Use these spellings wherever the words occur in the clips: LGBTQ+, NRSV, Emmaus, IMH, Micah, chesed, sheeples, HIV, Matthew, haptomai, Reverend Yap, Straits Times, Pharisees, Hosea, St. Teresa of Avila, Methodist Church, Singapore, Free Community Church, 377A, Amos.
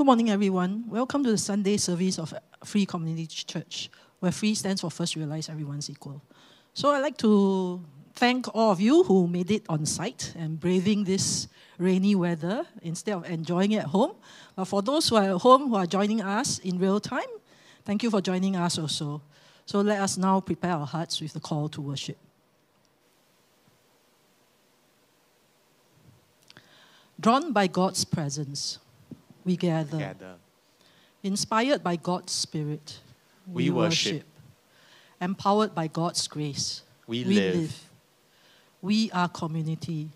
Good morning, everyone. Welcome to the Sunday service of Free Community Church, where free stands for first realize everyone's equal. So I'd like to thank all of you who made it on site and braving this rainy weather instead of enjoying it at home. But for those who are at home who are joining us in real time, thank you for joining us also. So let us now prepare our hearts with the call to worship. Drawn by God's presence, we gather. Inspired by God's Spirit, we worship. Empowered by God's grace, we live. We are community,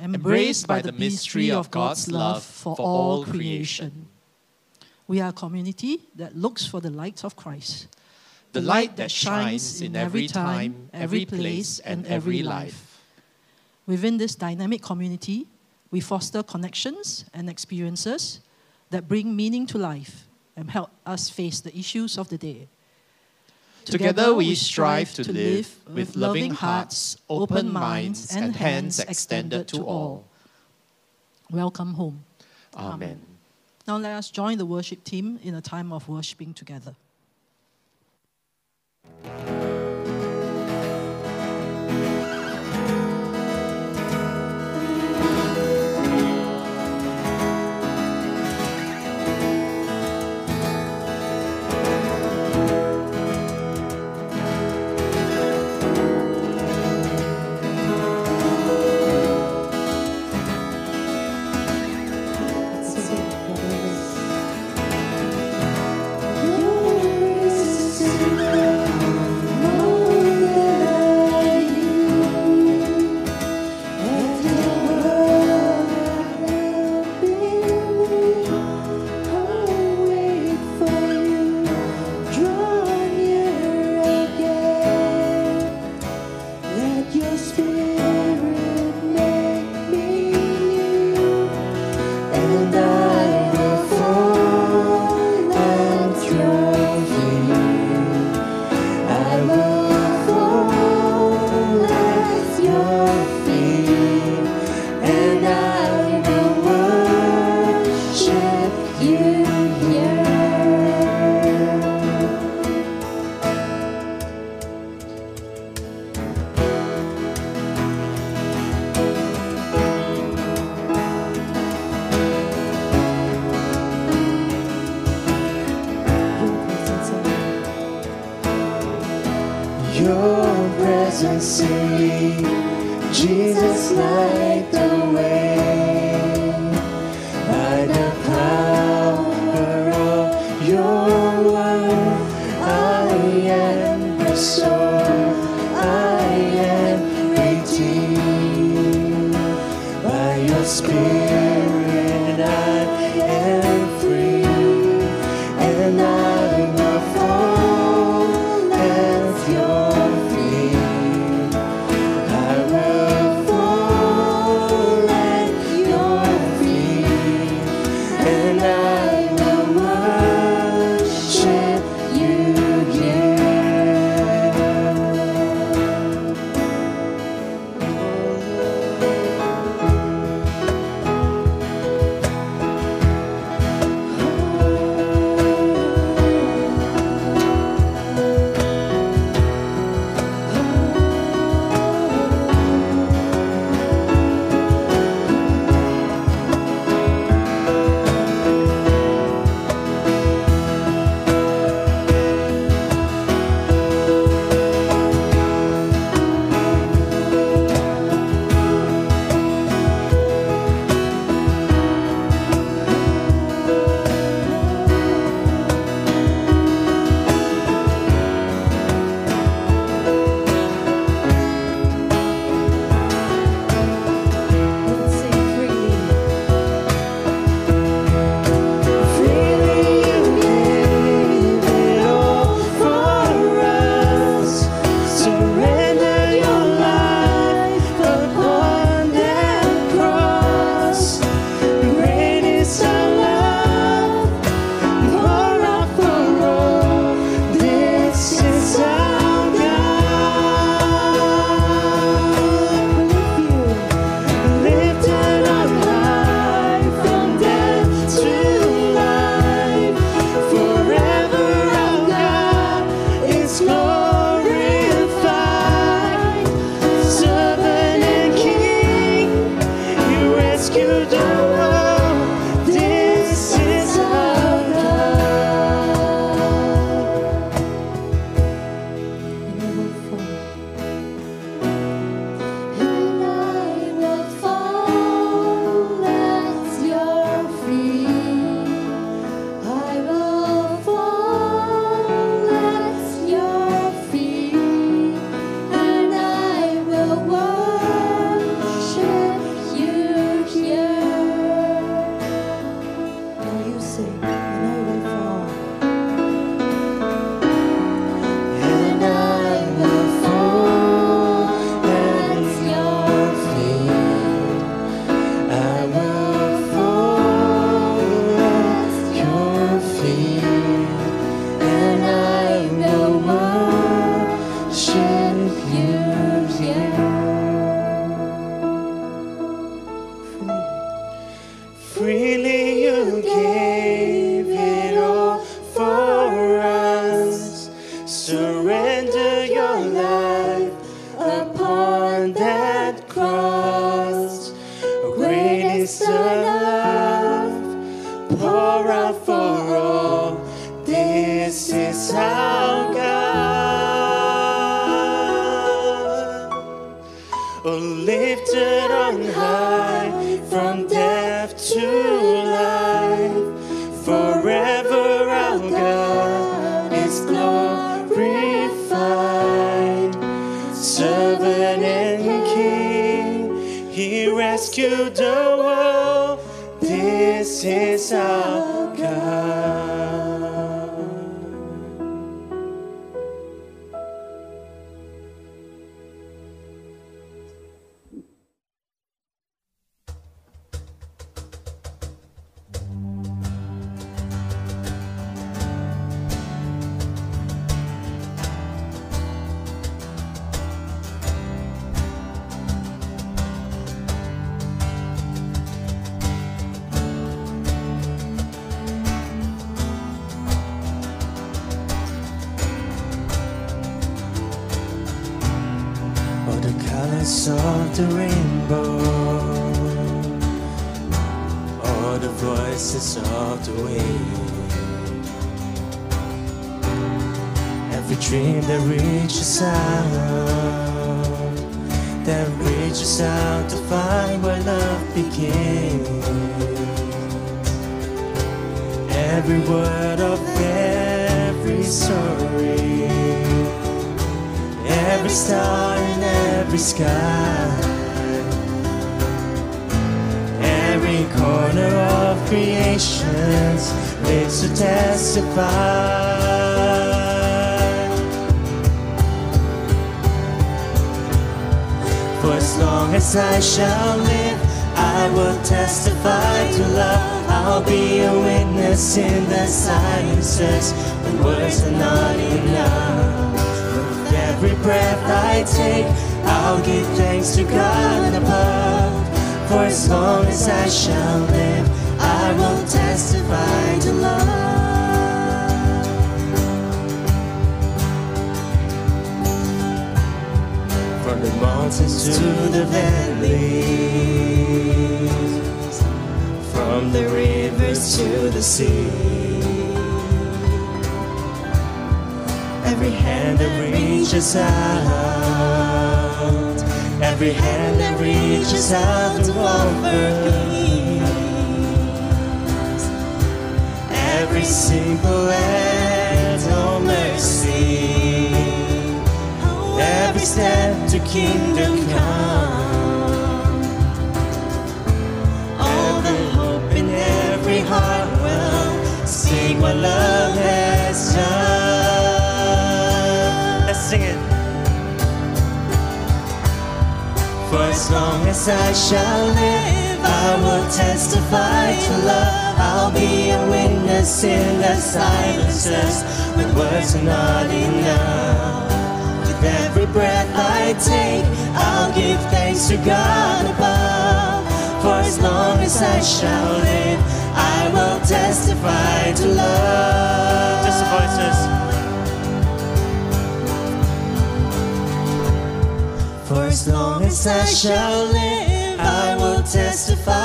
embraced by the mystery of God's love for all creation. We are a community that looks for the light of Christ, the light that shines in every time, every place, and every life. Within this dynamic community, we foster connections and experiences that bring meaning to life and help us face the issues of the day. Together we strive to live with loving hearts, open minds, and hands extended to all. Welcome home. Amen. Now let us join the worship team in a time of worshiping together.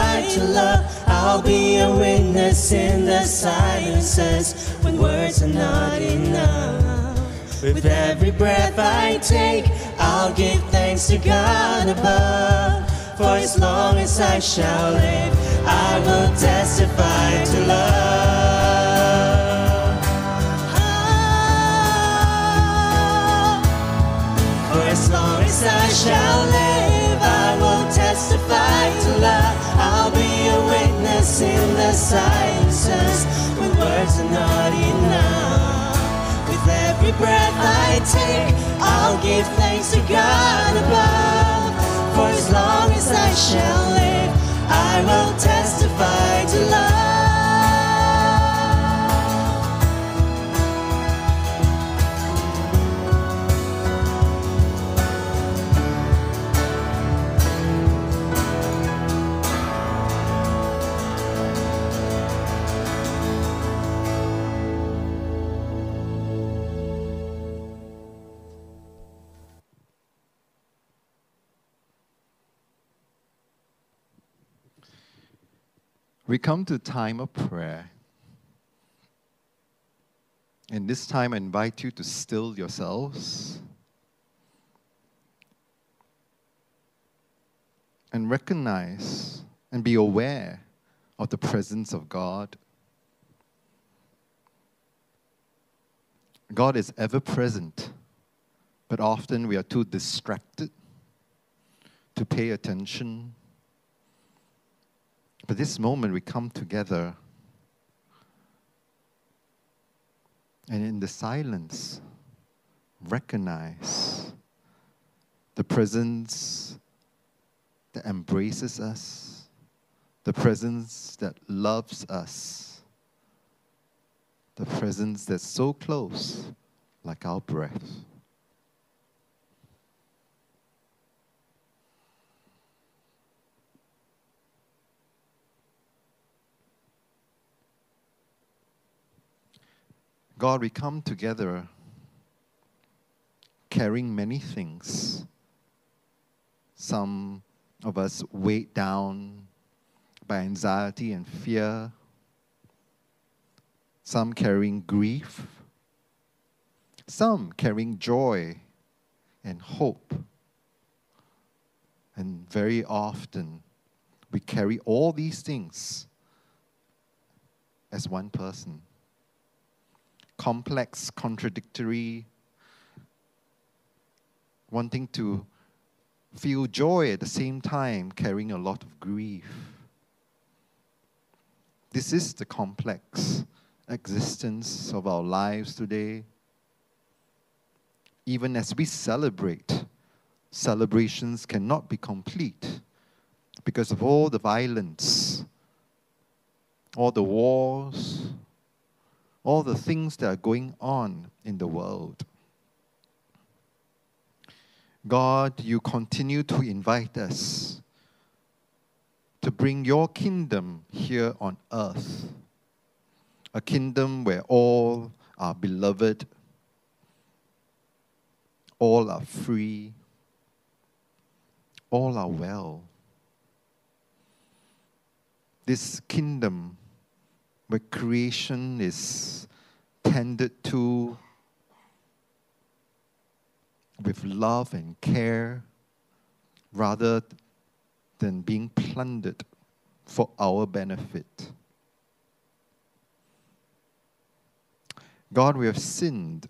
I to love. I'll be a witness in the silences when words are not enough. With every breath I take, I'll give thanks to God above. For as long as I shall live, I will testify to love. As long as I shall live, I will testify to love. I'll be a witness in the silences when words are not enough. With every breath I take, I'll give thanks to God above. For as long as I shall live, I will testify to love. We come to a time of prayer. And this time I invite you to still yourselves and recognize and be aware of the presence of God. God is ever present, but often we are too distracted to pay attention. But this moment we come together, and in the silence, recognize the presence that embraces us, the presence that loves us, the presence that's so close, like our breath. God, we come together carrying many things. Some of us weighed down by anxiety and fear. Some carrying grief. Some carrying joy and hope. And very often, we carry all these things as one person. Complex, contradictory, wanting to feel joy at the same time, carrying a lot of grief. This is the complex existence of our lives today. Even as we celebrate, celebrations cannot be complete because of all the violence, all the wars, all the things that are going on in the world. God, you continue to invite us to bring your kingdom here on earth, a kingdom where all are beloved, all are free, all are well. This kingdom where creation is tended to with love and care rather than being plundered for our benefit. God, we have sinned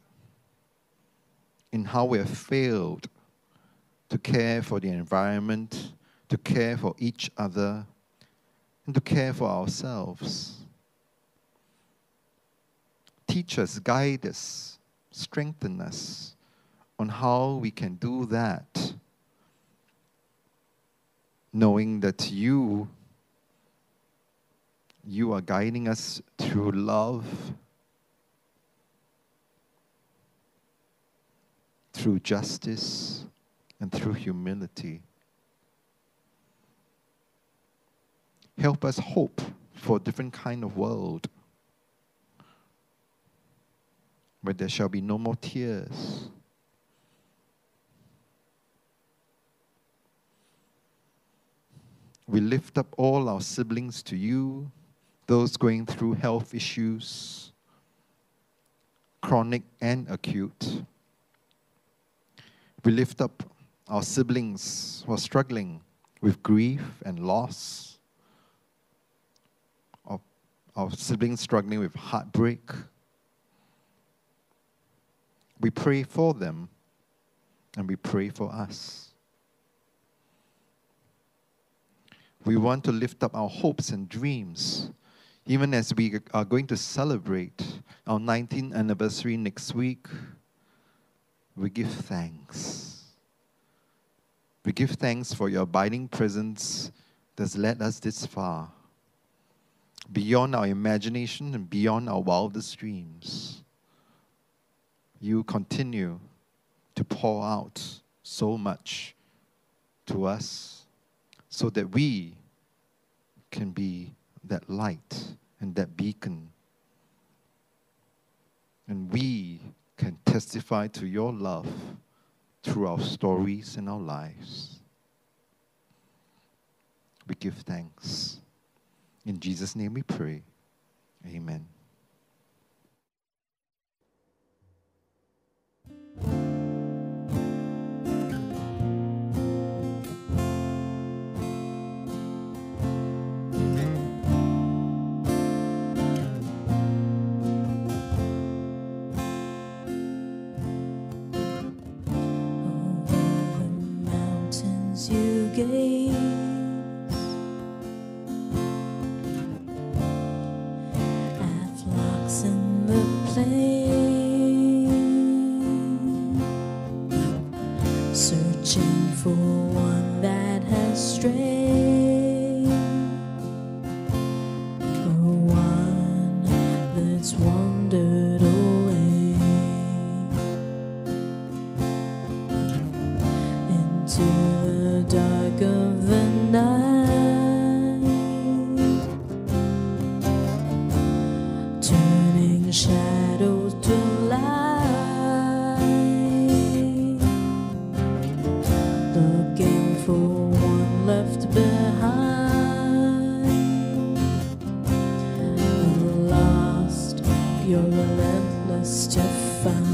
in how we have failed to care for the environment, to care for each other, and to care for ourselves. Teach us, guide us, strengthen us on how we can do that, knowing that you are guiding us through love, through justice, and through humility. Help us hope for a different kind of world, where there shall be no more tears. We lift up all our siblings to you, those going through health issues, chronic and acute. We lift up our siblings who are struggling with grief and loss, our siblings struggling with heartbreak. We pray for them and we pray for us. We want to lift up our hopes and dreams, even as we are going to celebrate our 19th anniversary next week. We give thanks. We give thanks for your abiding presence that's led us this far, beyond our imagination and beyond our wildest dreams. You continue to pour out so much to us, so that we can be that light and that beacon, and we can testify to your love through our stories and our lives. We give thanks. In Jesus' name we pray. Amen. You gaze at flocks in the plain, searching for one that has strayed, for one that's wandered away into dark of the night, turning shadows to light, looking for one left behind, the lost you're relentless to find.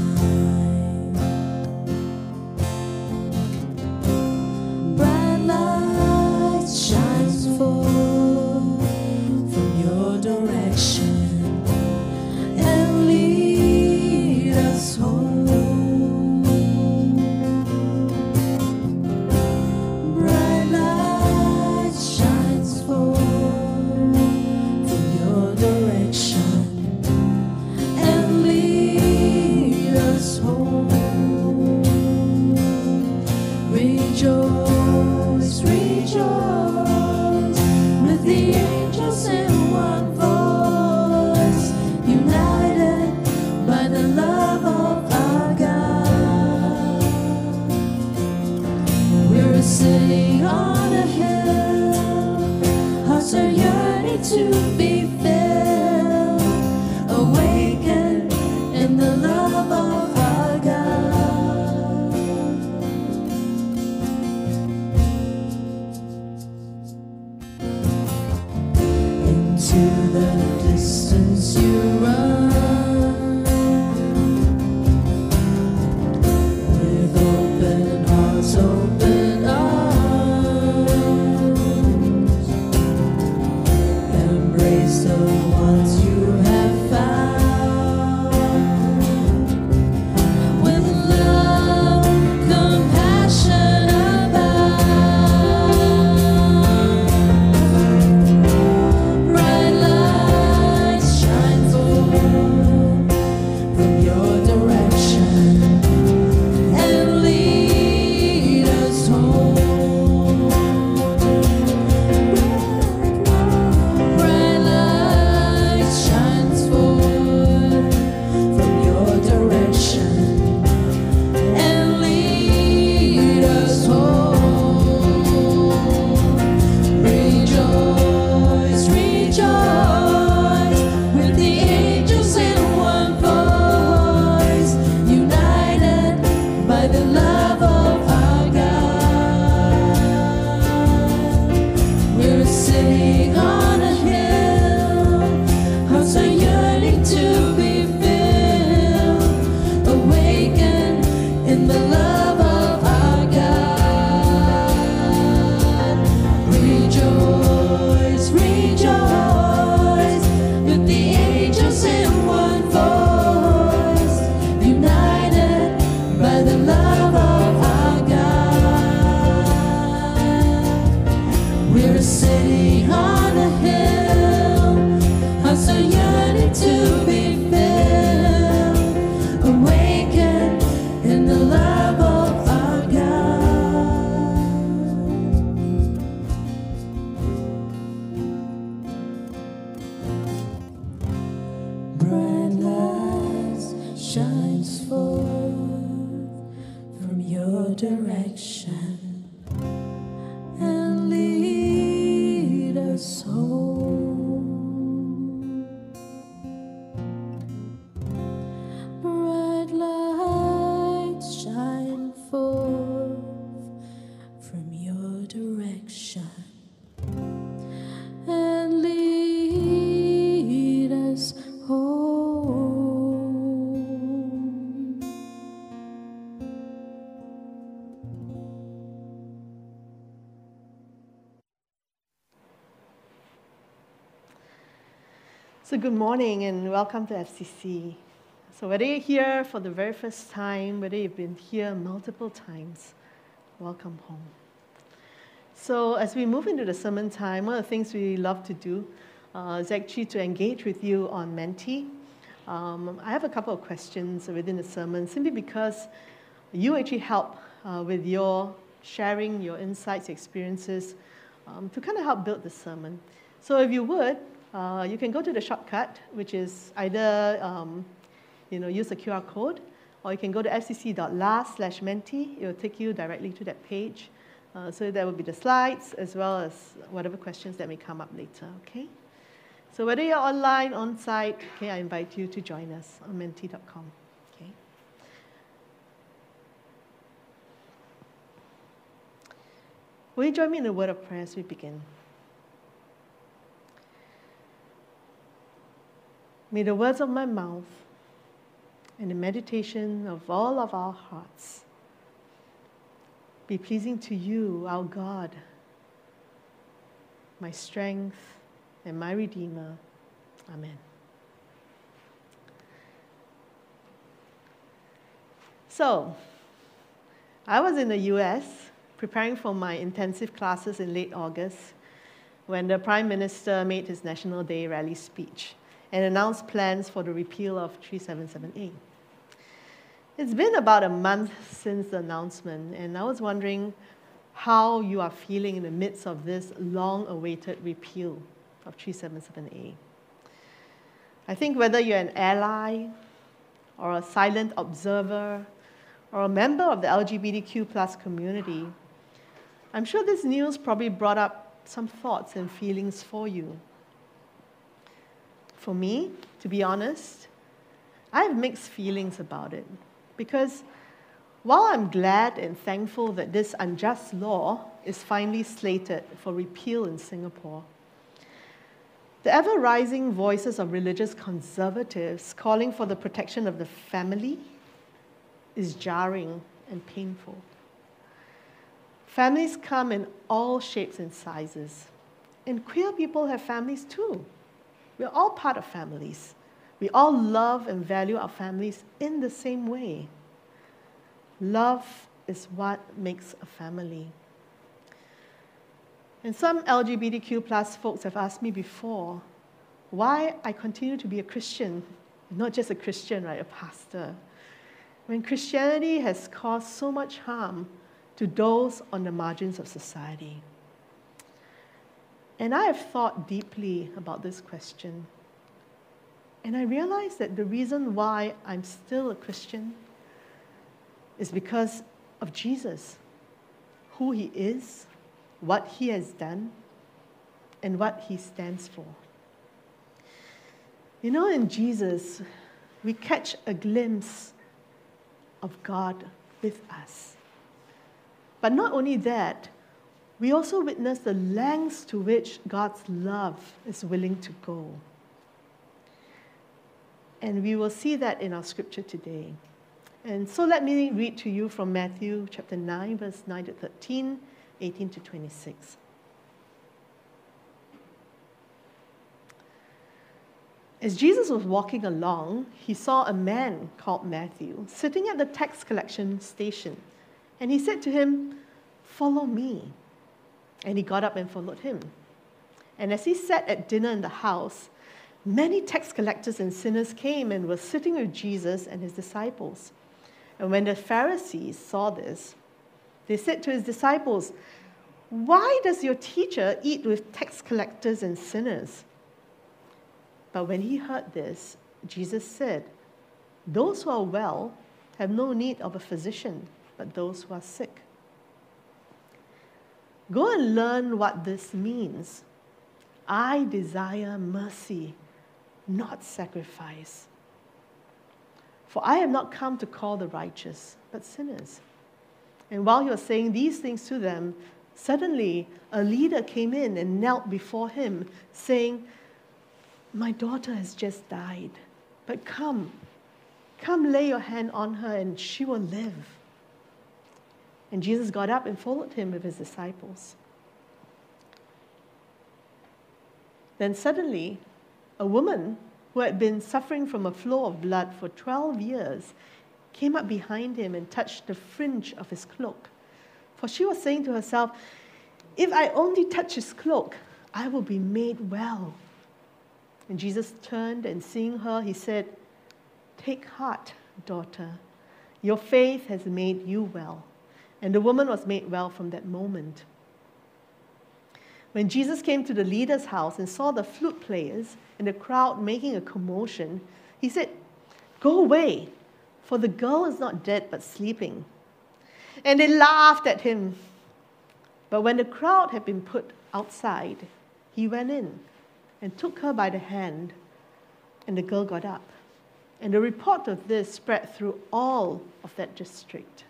So good morning and welcome to FCC. So whether you're here for the very first time, whether you've been here multiple times, welcome home. So as we move into the sermon time, one of the things we love to do is actually to engage with you on Mentee. I have a couple of questions within the sermon simply because you actually help with your sharing, your insights, experiences to kind of help build the sermon. So if you would, you can go to the shortcut, which is either use a QR code, or you can go to fcc.la/mentee. It will take you directly to that page. So there will be the slides as well as whatever questions that may come up later. Okay. So whether you're online, on site, okay, I invite you to join us on mentee.com. Okay. Will you join me in a word of prayer as we begin? May the words of my mouth and the meditation of all of our hearts be pleasing to you, our God, my strength and my Redeemer. Amen. So, I was in the US preparing for my intensive classes in late August when the Prime Minister made his National Day rally speech and announced plans for the repeal of 377A. It's been about a month since the announcement, and I was wondering how you are feeling in the midst of this long-awaited repeal of 377A. I think whether you're an ally, or a silent observer, or a member of the LGBTQ+ community, I'm sure this news probably brought up some thoughts and feelings for you. For me, to be honest, I have mixed feelings about it because while I'm glad and thankful that this unjust law is finally slated for repeal in Singapore, the ever-rising voices of religious conservatives calling for the protection of the family is jarring and painful. Families come in all shapes and sizes, and queer people have families too. We're all part of families. We all love and value our families in the same way. Love is what makes a family. And some LGBTQ+ folks have asked me before why I continue to be a Christian, not just a Christian, right, a pastor, when Christianity has caused so much harm to those on the margins of society. And I have thought deeply about this question. And I realized that the reason why I'm still a Christian is because of Jesus, who he is, what he has done, and what he stands for. You know, in Jesus, we catch a glimpse of God with us. But not only that, we also witness the lengths to which God's love is willing to go. And we will see that in our scripture today. And so let me read to you from Matthew chapter 9, verse 9 to 13, 18 to 26. As Jesus was walking along, he saw a man called Matthew sitting at the tax collection station. And he said to him, "Follow me." And he got up and followed him. And as he sat at dinner in the house, many tax collectors and sinners came and were sitting with Jesus and his disciples. And when the Pharisees saw this, they said to his disciples, "Why does your teacher eat with tax collectors and sinners?" But when he heard this, Jesus said, "Those who are well have no need of a physician, but those who are sick. Go and learn what this means. I desire mercy, not sacrifice. For I have not come to call the righteous, but sinners." And while he was saying these things to them, suddenly a leader came in and knelt before him, saying, "My daughter has just died, but come lay your hand on her and she will live." And Jesus got up and followed him with his disciples. Then suddenly, a woman who had been suffering from a flow of blood for 12 years came up behind him and touched the fringe of his cloak. For she was saying to herself, "If I only touch his cloak, I will be made well." And Jesus turned and seeing her, he said, "Take heart, daughter. Your faith has made you well." And the woman was made well from that moment. When Jesus came to the leader's house and saw the flute players and the crowd making a commotion, he said, "Go away, for the girl is not dead but sleeping." And they laughed at him. But when the crowd had been put outside, he went in and took her by the hand, and the girl got up. And the report of this spread through all of that district.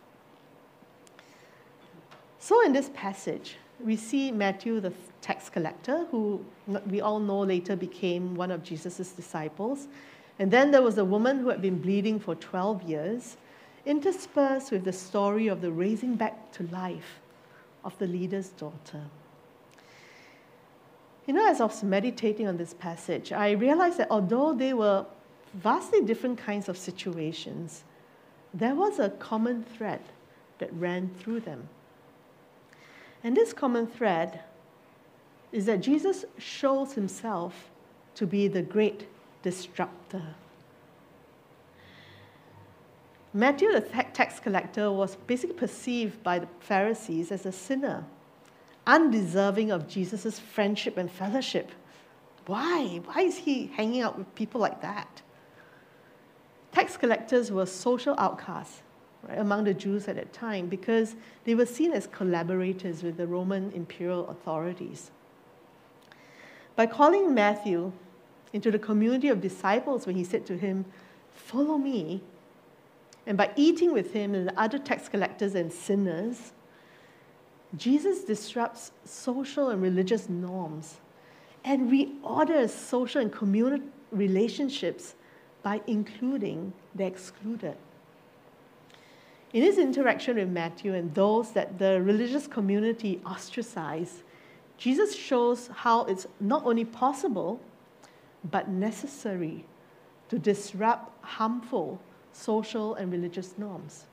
So in this passage, we see Matthew, the tax collector, who we all know later became one of Jesus' disciples. And then there was a woman who had been bleeding for 12 years, interspersed with the story of the raising back to life of the leader's daughter. You know, as I was meditating on this passage, I realized that although they were vastly different kinds of situations, there was a common thread that ran through them. And this common thread is that Jesus shows himself to be the great disruptor. Matthew, the tax collector, was basically perceived by the Pharisees as a sinner, undeserving of Jesus' friendship and fellowship. Why? Why is he hanging out with people like that? Tax collectors were social outcasts among the Jews at that time, because they were seen as collaborators with the Roman imperial authorities. By calling Matthew into the community of disciples when he said to him, "Follow me," and by eating with him and the other tax collectors and sinners, Jesus disrupts social and religious norms and reorders social and communal relationships by including the excluded. In his interaction with Matthew and those that the religious community ostracized, Jesus shows how it's not only possible, but necessary to disrupt harmful social and religious norms.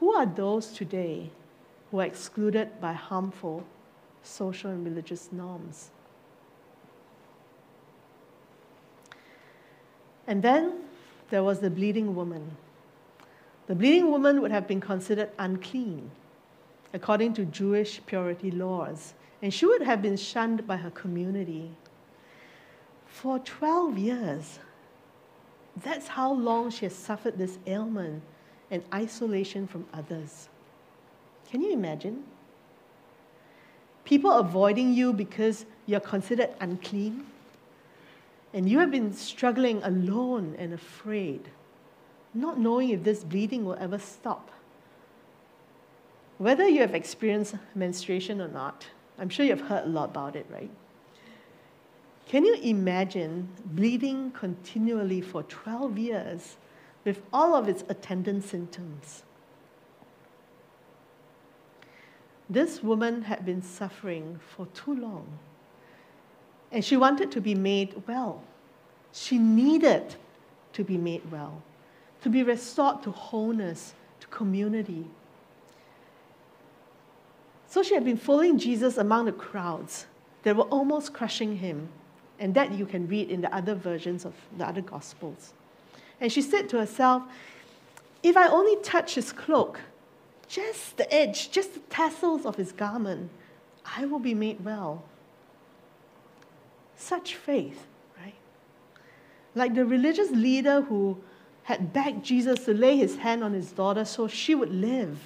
Who are those today who are excluded by harmful social and religious norms? And then there was the bleeding woman. The bleeding woman would have been considered unclean, according to Jewish purity laws, and she would have been shunned by her community. For 12 years, that's how long she has suffered this ailment and isolation from others. Can you imagine? People avoiding you because you're considered unclean, and you have been struggling alone and afraid, not knowing if this bleeding will ever stop. Whether you have experienced menstruation or not, I'm sure you've heard a lot about it, right? Can you imagine bleeding continually for 12 years with all of its attendant symptoms? This woman had been suffering for too long, and she wanted to be made well. She needed to be made well, to be restored to wholeness, to community. So she had been following Jesus among the crowds that were almost crushing him, and that you can read in the other versions of the other Gospels. And she said to herself, if I only touch his cloak, just the edge, just the tassels of his garment, I will be made well. Such faith, right? Like the religious leader who had begged Jesus to lay his hand on his daughter so she would live.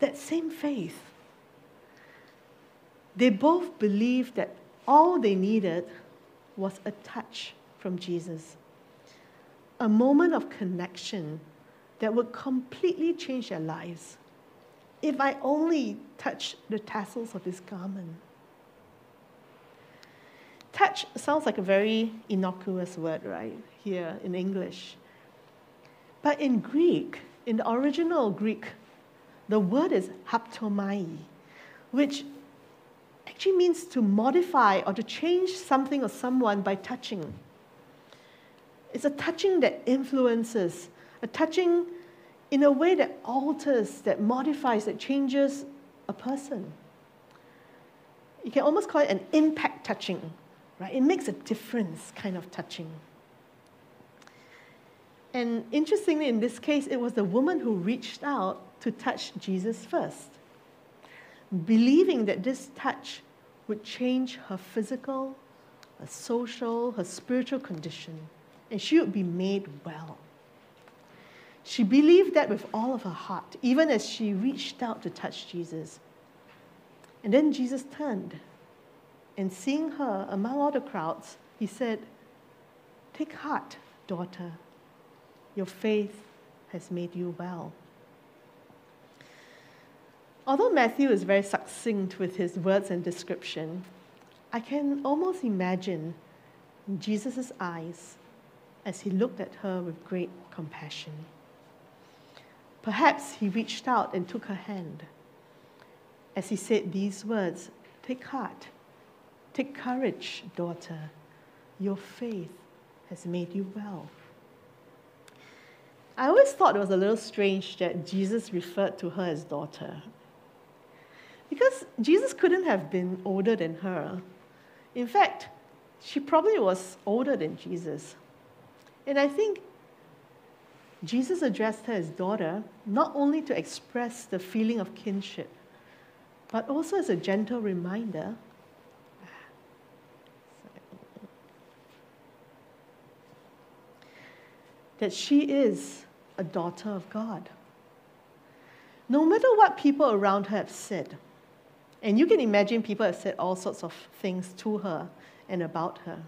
That same faith. They both believed that all they needed was a touch from Jesus, a moment of connection that would completely change their lives. If I only touch the tassels of his garment. Touch sounds like a very innocuous word, right, here in English. But in Greek, in the original Greek, the word is haptomai, which actually means to modify or to change something or someone by touching. It's a touching that influences, a touching in a way that alters, that modifies, that changes a person. You can almost call it an impact touching, right? It makes a difference kind of touching. And interestingly, in this case, it was the woman who reached out to touch Jesus first, believing that this touch would change her physical, her social, her spiritual condition, and she would be made well. She believed that with all of her heart, even as she reached out to touch Jesus. And then Jesus turned, and seeing her among all the crowds, he said, "Take heart, daughter. Your faith has made you well." Although Matthew is very succinct with his words and description, I can almost imagine Jesus' eyes as he looked at her with great compassion. Perhaps he reached out and took her hand as he said these words, "Take heart, take courage, daughter. Your faith has made you well." I always thought it was a little strange that Jesus referred to her as daughter, because Jesus couldn't have been older than her. In fact, she probably was older than Jesus. And I think Jesus addressed her as daughter, not only to express the feeling of kinship, but also as a gentle reminder that she is a daughter of God. No matter what people around her have said, and you can imagine people have said all sorts of things to her and about her,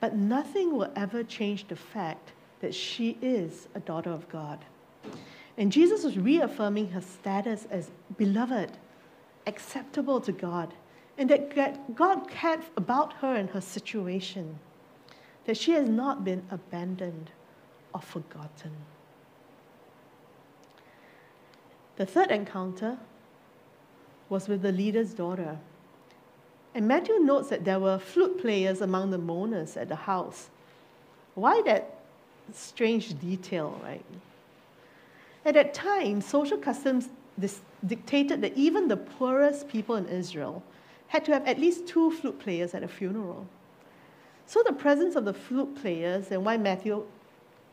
but nothing will ever change the fact that she is a daughter of God. And Jesus was reaffirming her status as beloved, acceptable to God, and that God cared about her and her situation, that she has not been abandoned or forgotten. The third encounter was with the leader's daughter. And Matthew notes that there were flute players among the mourners at the house. Why that strange detail, right? At that time, social customs dictated that even the poorest people in Israel had to have at least 2 flute players at a funeral. So the presence of the flute players, and why Matthew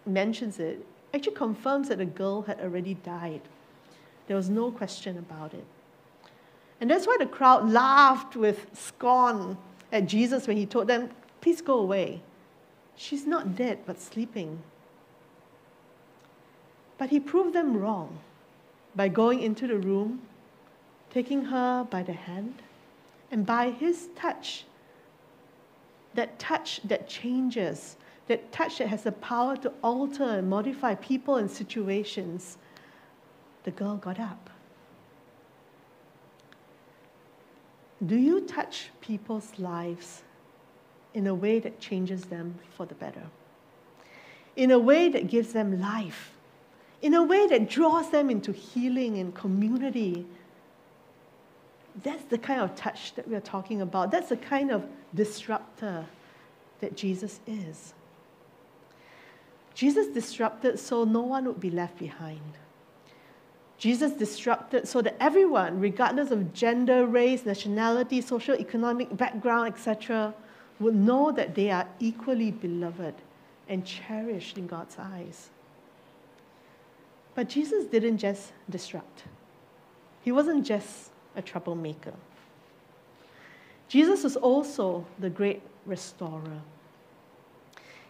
mentions it, actually confirms that the girl had already died. There was no question about it. And that's why the crowd laughed with scorn at Jesus when he told them, "Please go away. She's not dead, but sleeping." But he proved them wrong by going into the room, taking her by the hand, and by his touch that changes, that touch that has the power to alter and modify people and situations, the girl got up. Do you touch people's lives in a way that changes them for the better? In a way that gives them life? In a way that draws them into healing and community? That's the kind of touch that we're talking about. That's the kind of disruptor that Jesus is. Jesus disrupted so no one would be left behind. Jesus disrupted so that everyone, regardless of gender, race, nationality, social, economic background, etc., would know that they are equally beloved and cherished in God's eyes. But Jesus didn't just disrupt. He wasn't just a troublemaker. Jesus was also the great restorer.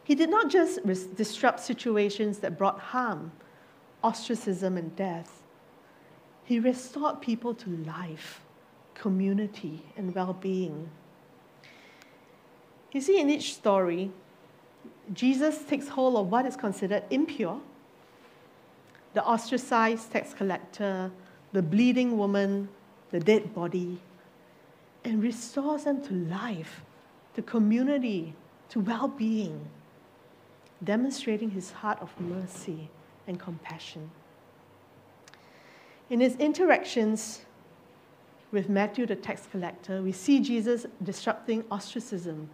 He did not just disrupt situations that brought harm, ostracism, and death. He restored people to life, community, and well-being. You see, in each story, Jesus takes hold of what is considered impure, the ostracized tax collector, the bleeding woman, the dead body, and restores them to life, to community, to well-being, demonstrating his heart of mercy and compassion. In his interactions with Matthew, the tax collector, we see Jesus disrupting ostracism,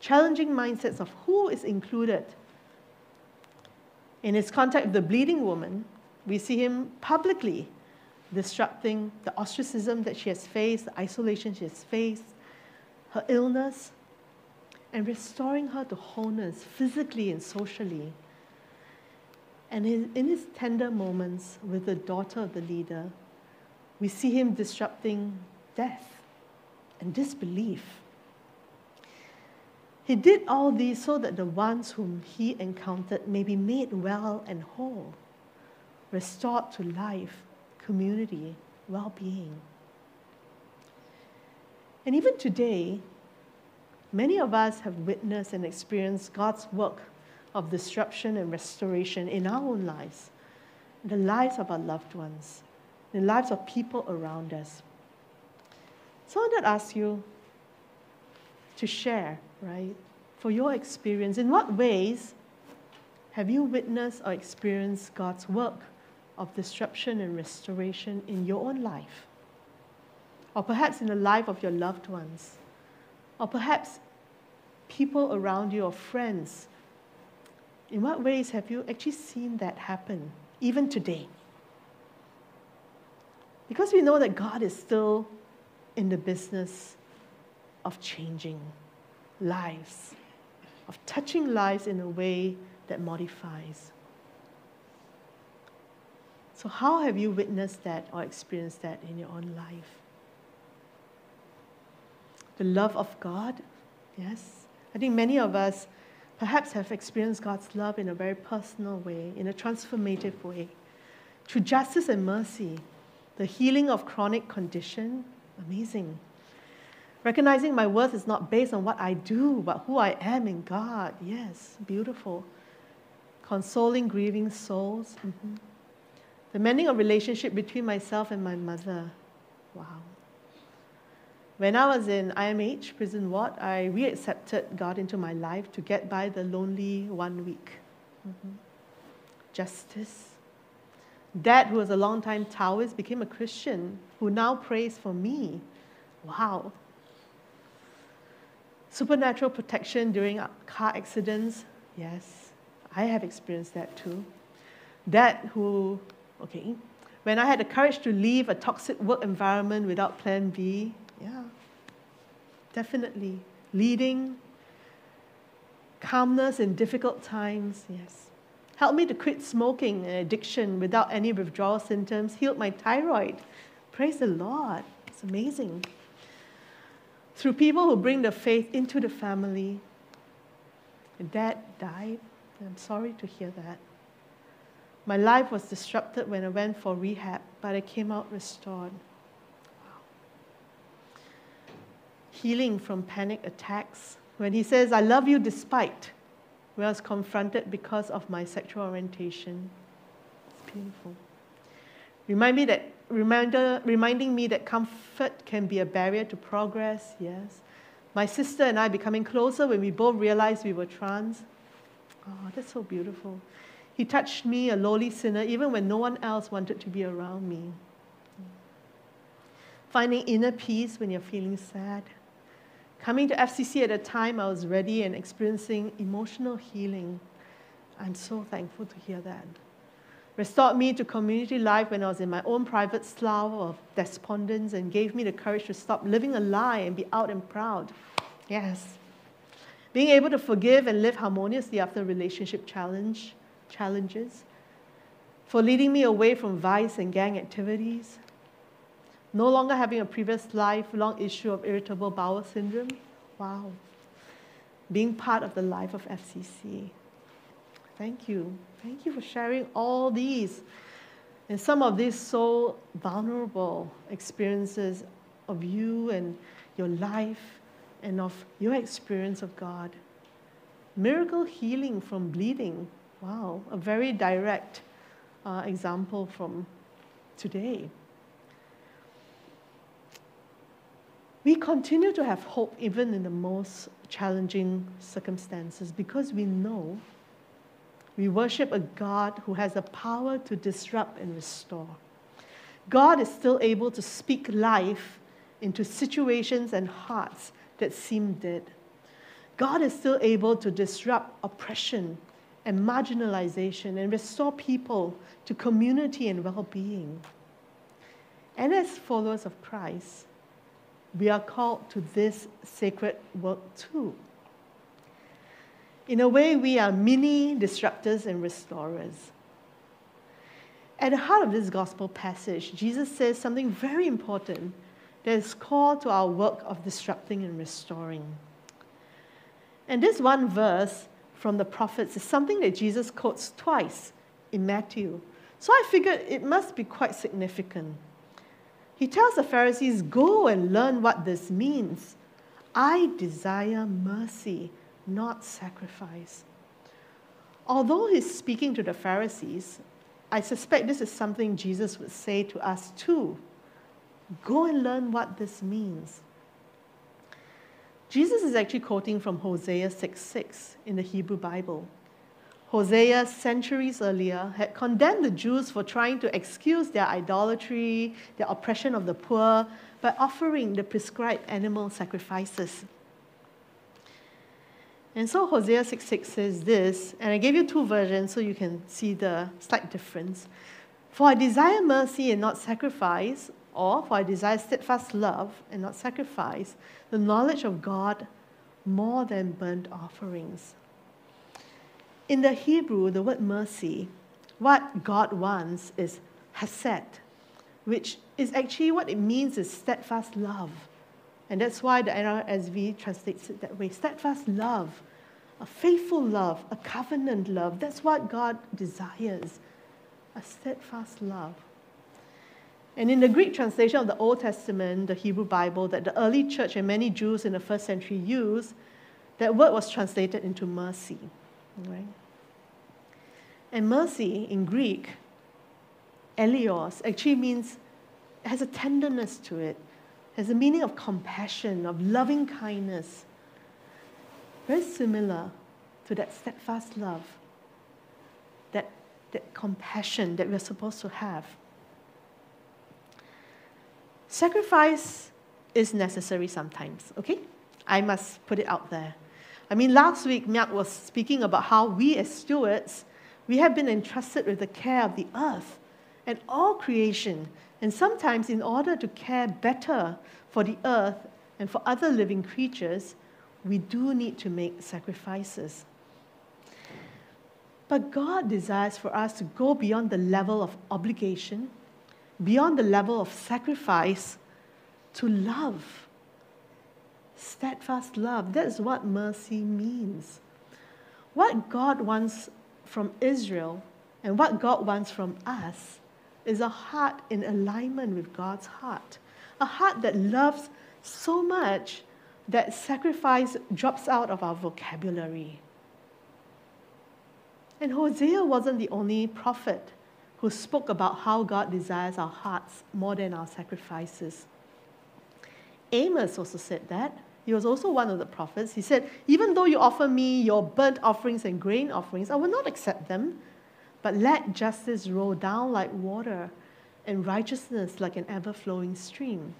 challenging mindsets of who is included. In his contact with the bleeding woman, we see him publicly disrupting the ostracism that she has faced, the isolation she has faced, her illness, and restoring her to wholeness physically and socially. And in his tender moments with the daughter of the leader, we see him disrupting death and disbelief. He did all these so that the ones whom he encountered may be made well and whole, restored to life, community, well-being. And even today, many of us have witnessed and experienced God's work of disruption and restoration in our own lives, in the lives of our loved ones, in the lives of people around us. So I want to ask you to share, right, for your experience. In what ways have you witnessed or experienced God's work of disruption and restoration in your own life? Or perhaps in the life of your loved ones? Or perhaps people around you or friends? In what ways have you actually seen that happen, even today? Because we know that God is still in the business of changing lives, of touching lives in a way that modifies. So how have you witnessed that or experienced that in your own life? The love of God, yes. I think many of us perhaps have experienced God's love in a very personal way, in a transformative way. Through justice and mercy, the healing of chronic condition, amazing. Recognizing my worth is not based on what I do, but who I am in God, yes, beautiful. Consoling grieving souls, The mending of relationship between myself and my mother, wow. When I was in IMH, prison ward, I reaccepted God into my life to get by the lonely 1 week. Justice. Dad, who was a long-time Taoist, became a Christian who now prays for me. Wow. Supernatural protection during car accidents. Yes, I have experienced that too. Dad, who, okay, when I had the courage to leave a toxic work environment without plan B, yeah, definitely. Leading, calmness in difficult times, yes. Helped me to quit smoking and addiction without any withdrawal symptoms. Healed my thyroid. Praise the Lord. It's amazing. Through people who bring the faith into the family. Dad died. I'm sorry to hear that. My life was disrupted when I went for rehab, but I came out restored. Healing from panic attacks, when he says, I love you despite, where I was confronted because of my sexual orientation. It's painful. reminding me that comfort can be a barrier to progress, yes. My sister and I becoming closer when we both realized we were trans. Oh, that's so beautiful. He touched me, a lowly sinner, even when no one else wanted to be around me. Finding inner peace when you're feeling sad. Coming to FCC at a time I was ready and experiencing emotional healing. I'm so thankful to hear that. Restored me to community life when I was in my own private slough of despondence and gave me the courage to stop living a lie and be out and proud. Yes. Being able to forgive and live harmoniously after relationship challenges. For leading me away from vice and gang activities. No longer having a previous lifelong issue of irritable bowel syndrome. Wow. Being part of the life of FCC. Thank you. Thank you for sharing all these and some of these so vulnerable experiences of you and your life and of your experience of God. Miracle healing from bleeding. Wow, a very direct example from today. We continue to have hope even in the most challenging circumstances because we know we worship a God who has the power to disrupt and restore. God is still able to speak life into situations and hearts that seem dead. God is still able to disrupt oppression and marginalization and restore people to community and well-being. And as followers of Christ, we are called to this sacred work too. In a way, we are mini disruptors and restorers. At the heart of this gospel passage, Jesus says something very important that is core to our work of disrupting and restoring. And this one verse from the prophets is something that Jesus quotes twice in Matthew. So I figured it must be quite significant. He tells the Pharisees, "Go and learn what this means. I desire mercy, not sacrifice." Although he's speaking to the Pharisees, I suspect this is something Jesus would say to us too. Go and learn what this means. Jesus is actually quoting from Hosea 6:6 in the Hebrew Bible. Hosea, centuries earlier, had condemned the Jews for trying to excuse their idolatry, their oppression of the poor, by offering the prescribed animal sacrifices. And so Hosea 6:6 says this, and I gave you two versions so you can see the slight difference. "For I desire mercy and not sacrifice," or "For I desire steadfast love and not sacrifice, the knowledge of God more than burnt offerings." In the Hebrew, the word mercy, what God wants is chesed, which is actually what it means is steadfast love. And that's why the NRSV translates it that way. Steadfast love, a faithful love, a covenant love. That's what God desires, a steadfast love. And in the Greek translation of the Old Testament, the Hebrew Bible, that the early church and many Jews in the first century used, that word was translated into mercy. Right? And mercy in Greek, elios, actually means, it has a tenderness to it. Has a meaning of compassion, of loving kindness, very similar to that steadfast love, that compassion that we're supposed to have. Sacrifice is necessary sometimes, okay? I must put it out there. I mean, last week, Miak was speaking about how we as stewards, we have been entrusted with the care of the earth and all creation. And sometimes in order to care better for the earth and for other living creatures, we do need to make sacrifices. But God desires for us to go beyond the level of obligation, beyond the level of sacrifice, to love. Steadfast love, that's what mercy means. What God wants from Israel and what God wants from us is a heart in alignment with God's heart. A heart that loves so much that sacrifice drops out of our vocabulary. And Hosea wasn't the only prophet who spoke about how God desires our hearts more than our sacrifices. Amos also said that. He was also one of the prophets. He said, even though you offer me your burnt offerings and grain offerings, I will not accept them. But let justice roll down like water and righteousness like an ever-flowing stream.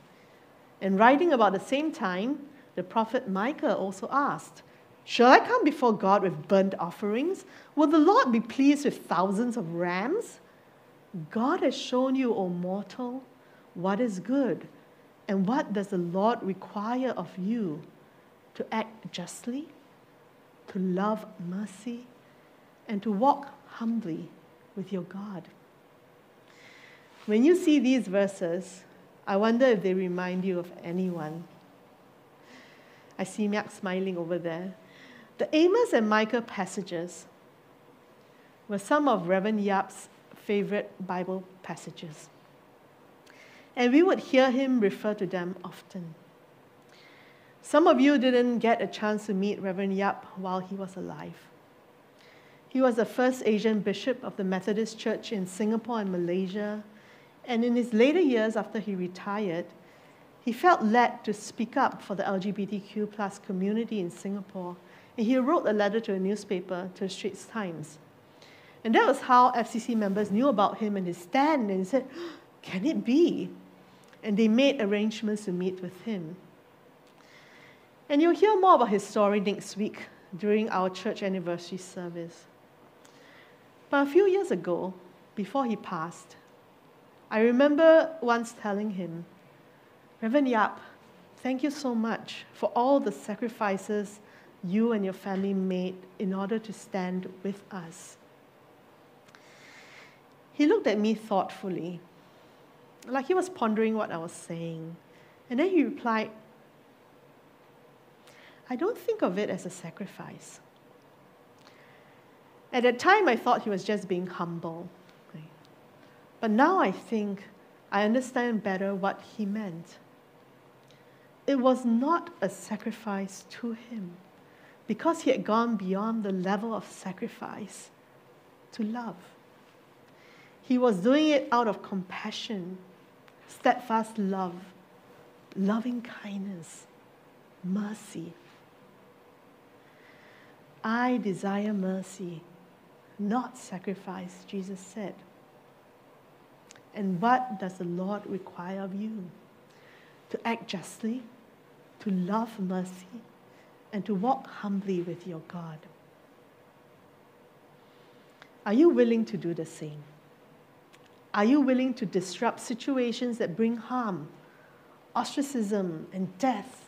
And writing about the same time, the prophet Micah also asked, shall I come before God with burnt offerings? Will the Lord be pleased with thousands of rams? God has shown you, O mortal, what is good, and what does the Lord require of you? To act justly, to love mercy, and to walk humbly with your God. When you see these verses, I wonder if they remind you of anyone. I see Miak smiling over there. The Amos and Micah passages were some of Reverend Yap's favorite Bible passages. And we would hear him refer to them often. Some of you didn't get a chance to meet Reverend Yap while he was alive. He was the first Asian bishop of the Methodist Church in Singapore and Malaysia, and in his later years after he retired, he felt led to speak up for the LGBTQ+ community in Singapore, and he wrote a letter to a newspaper, to the Straits Times. And that was how FCC members knew about him and his stand, and he said, can it be? And they made arrangements to meet with him. And you'll hear more about his story next week during our church anniversary service. But a few years ago, before he passed, I remember once telling him, Reverend Yap, thank you so much for all the sacrifices you and your family made in order to stand with us. He looked at me thoughtfully, like he was pondering what I was saying. And then he replied, I don't think of it as a sacrifice. At that time, I thought he was just being humble. But now I think I understand better what he meant. It was not a sacrifice to him because he had gone beyond the level of sacrifice to love. He was doing it out of compassion, steadfast love, loving kindness, mercy. I desire mercy, not sacrifice, Jesus said. And what does the Lord require of you? To act justly, to love mercy, and to walk humbly with your God. Are you willing to do the same? Are you willing to disrupt situations that bring harm, ostracism, and death?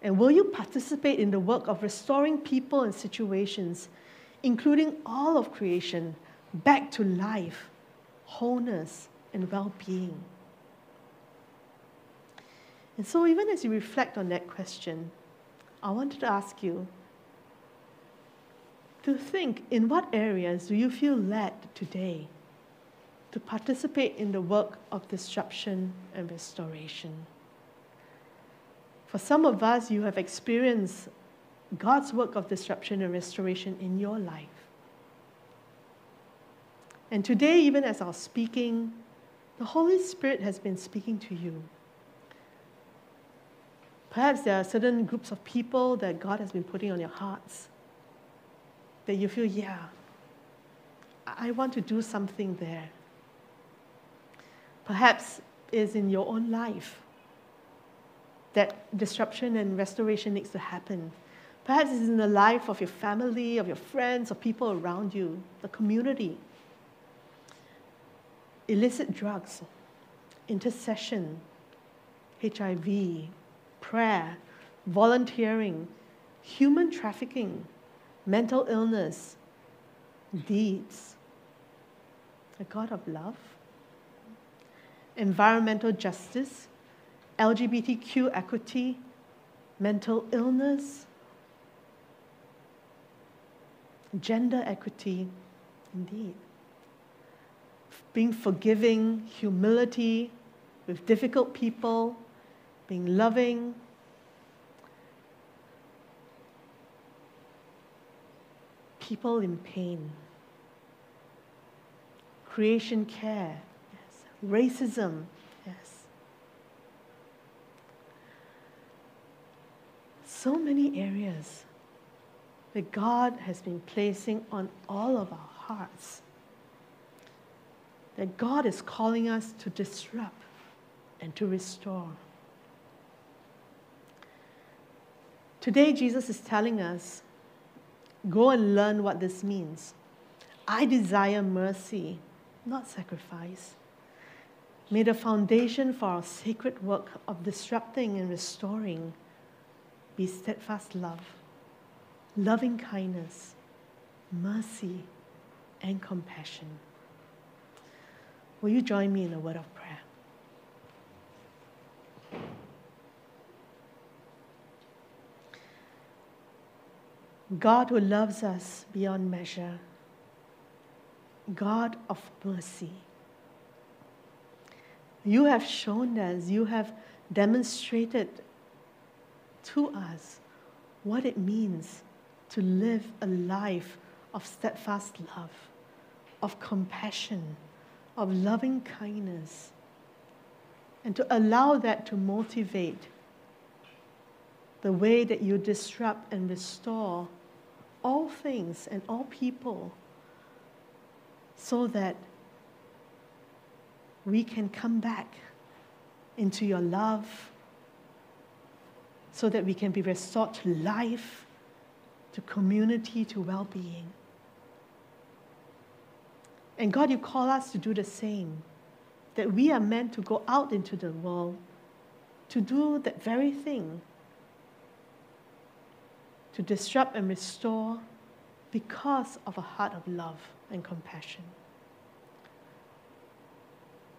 And will you participate in the work of restoring people and situations, including all of creation, back to life, wholeness, and well-being? And so even as you reflect on that question, I wanted to ask you to think, in what areas do you feel led today to participate in the work of disruption and restoration? For some of us, you have experienced God's work of disruption and restoration in your life. And today, even as I'm speaking, the Holy Spirit has been speaking to you. Perhaps there are certain groups of people that God has been putting on your hearts that you feel, yeah, I want to do something there. Perhaps it is in your own life that disruption and restoration needs to happen. Perhaps it's in the life of your family, of your friends, of people around you, the community. Illicit drugs, intercession, HIV, prayer, volunteering, human trafficking, mental illness, deeds. A God of love. Environmental justice, LGBTQ equity, mental illness, gender equity, indeed. Being forgiving, humility with difficult people, being loving. People in pain, creation care, yes. Racism, yes. So many areas that God has been placing on all of our hearts, that God is calling us to disrupt and to restore. Today, Jesus is telling us, go and learn what this means. I desire mercy, not sacrifice. May the foundation for our sacred work of disrupting and restoring be steadfast love, loving kindness, mercy, and compassion. Will you join me in a word of prayer? God who loves us beyond measure, God of mercy, you have shown us, you have demonstrated to us what it means to live a life of steadfast love, of compassion, of loving kindness, and to allow that to motivate the way that you disrupt and restore all things and all people, so that we can come back into your love, so that we can be restored to life, to community, to well-being. And God, you call us to do the same, that we are meant to go out into the world to do that very thing, to disrupt and restore because of a heart of love and compassion.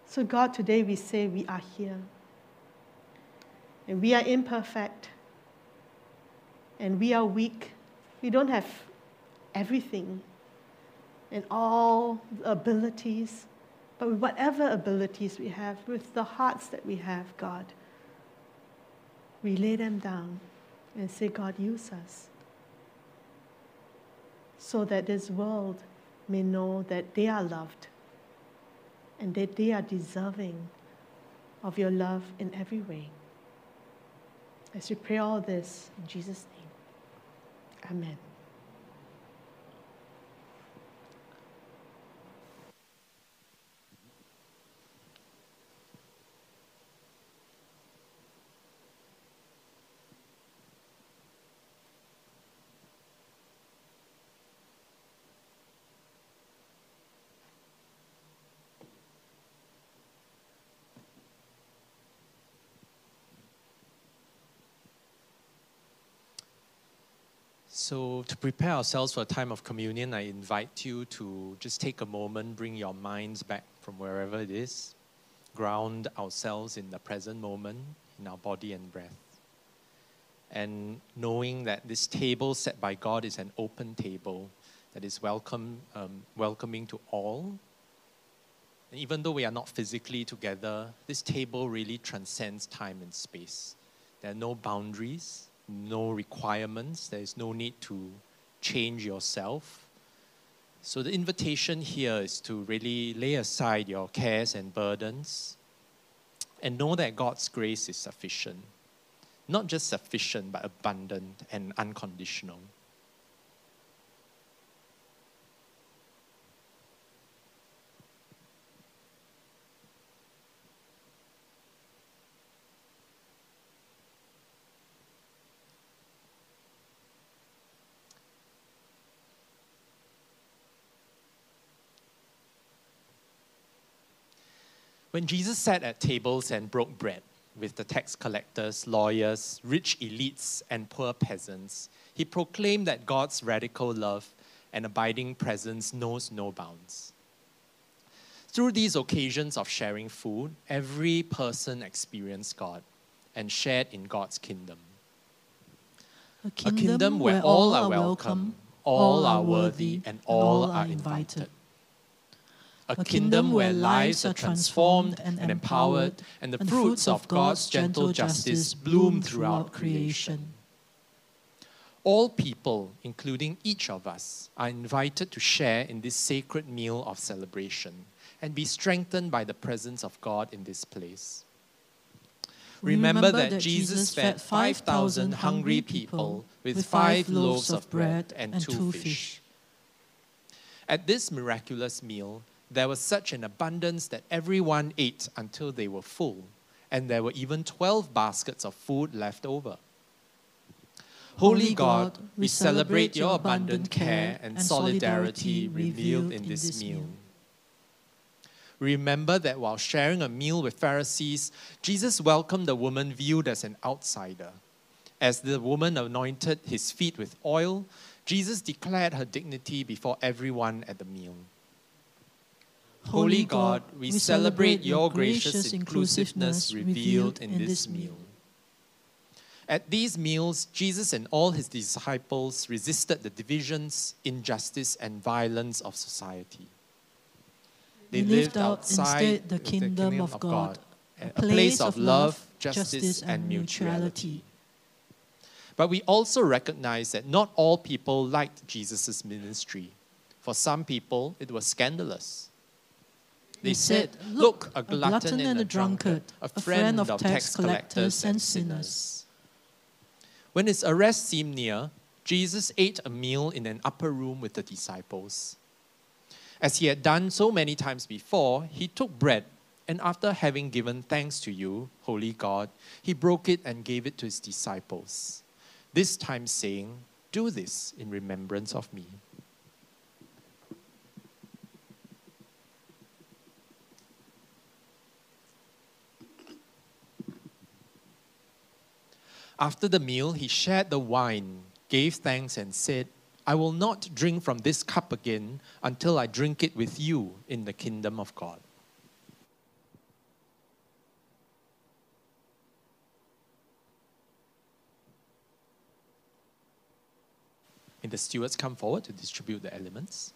So God, today we say we are here, and we are imperfect, and we are weak. We don't have everything and all abilities, but with whatever abilities we have, with the hearts that we have, God, we lay them down and say, God, use us, so that this world may know that they are loved and that they are deserving of your love in every way. As we pray all this in Jesus' name, amen. So to prepare ourselves for a time of communion, I invite you to just take a moment, bring your minds back from wherever it is, ground ourselves in the present moment, in our body and breath. And knowing that this table set by God is an open table that is welcoming to all. And even though we are not physically together, this table really transcends time and space. There are no boundaries, no requirements. There is no need to change yourself. So the invitation here is to really lay aside your cares and burdens and know that God's grace is sufficient. Not just sufficient, but abundant and unconditional. When Jesus sat at tables and broke bread with the tax collectors, lawyers, rich elites, and poor peasants, he proclaimed that God's radical love and abiding presence knows no bounds. Through these occasions of sharing food, every person experienced God and shared in God's kingdom. A kingdom where all are welcome, all are worthy, and all are invited. A kingdom where lives are transformed and empowered, and the fruits of God's gentle justice bloom throughout creation. All people, including each of us, are invited to share in this sacred meal of celebration, and be strengthened by the presence of God in this place. Remember that Jesus fed 5,000 hungry people with 5 loaves of bread and 2 fish. At this miraculous meal, there was such an abundance that everyone ate until they were full, and there were even 12 baskets of food left over. Holy God, we celebrate your abundant care and solidarity revealed in this meal. Remember that while sharing a meal with Pharisees, Jesus welcomed the woman viewed as an outsider. As the woman anointed his feet with oil, Jesus declared her dignity before everyone at the meal. Holy God, we celebrate your gracious inclusiveness revealed in this meal. At these meals, Jesus and all his disciples resisted the divisions, injustice, and violence of society. They lived outside the kingdom of God, a place of love, justice, and mutuality. But we also recognize that not all people liked Jesus' ministry. For some people, it was scandalous. They said, "Look, a glutton and a drunkard, a friend of tax collectors and sinners." When his arrest seemed near, Jesus ate a meal in an upper room with the disciples. As he had done so many times before, he took bread, and after having given thanks to you, Holy God, he broke it and gave it to his disciples, this time saying, "Do this in remembrance of me." After the meal, he shared the wine, gave thanks, and said, "I will not drink from this cup again until I drink it with you in the kingdom of God." May the stewards come forward to distribute the elements.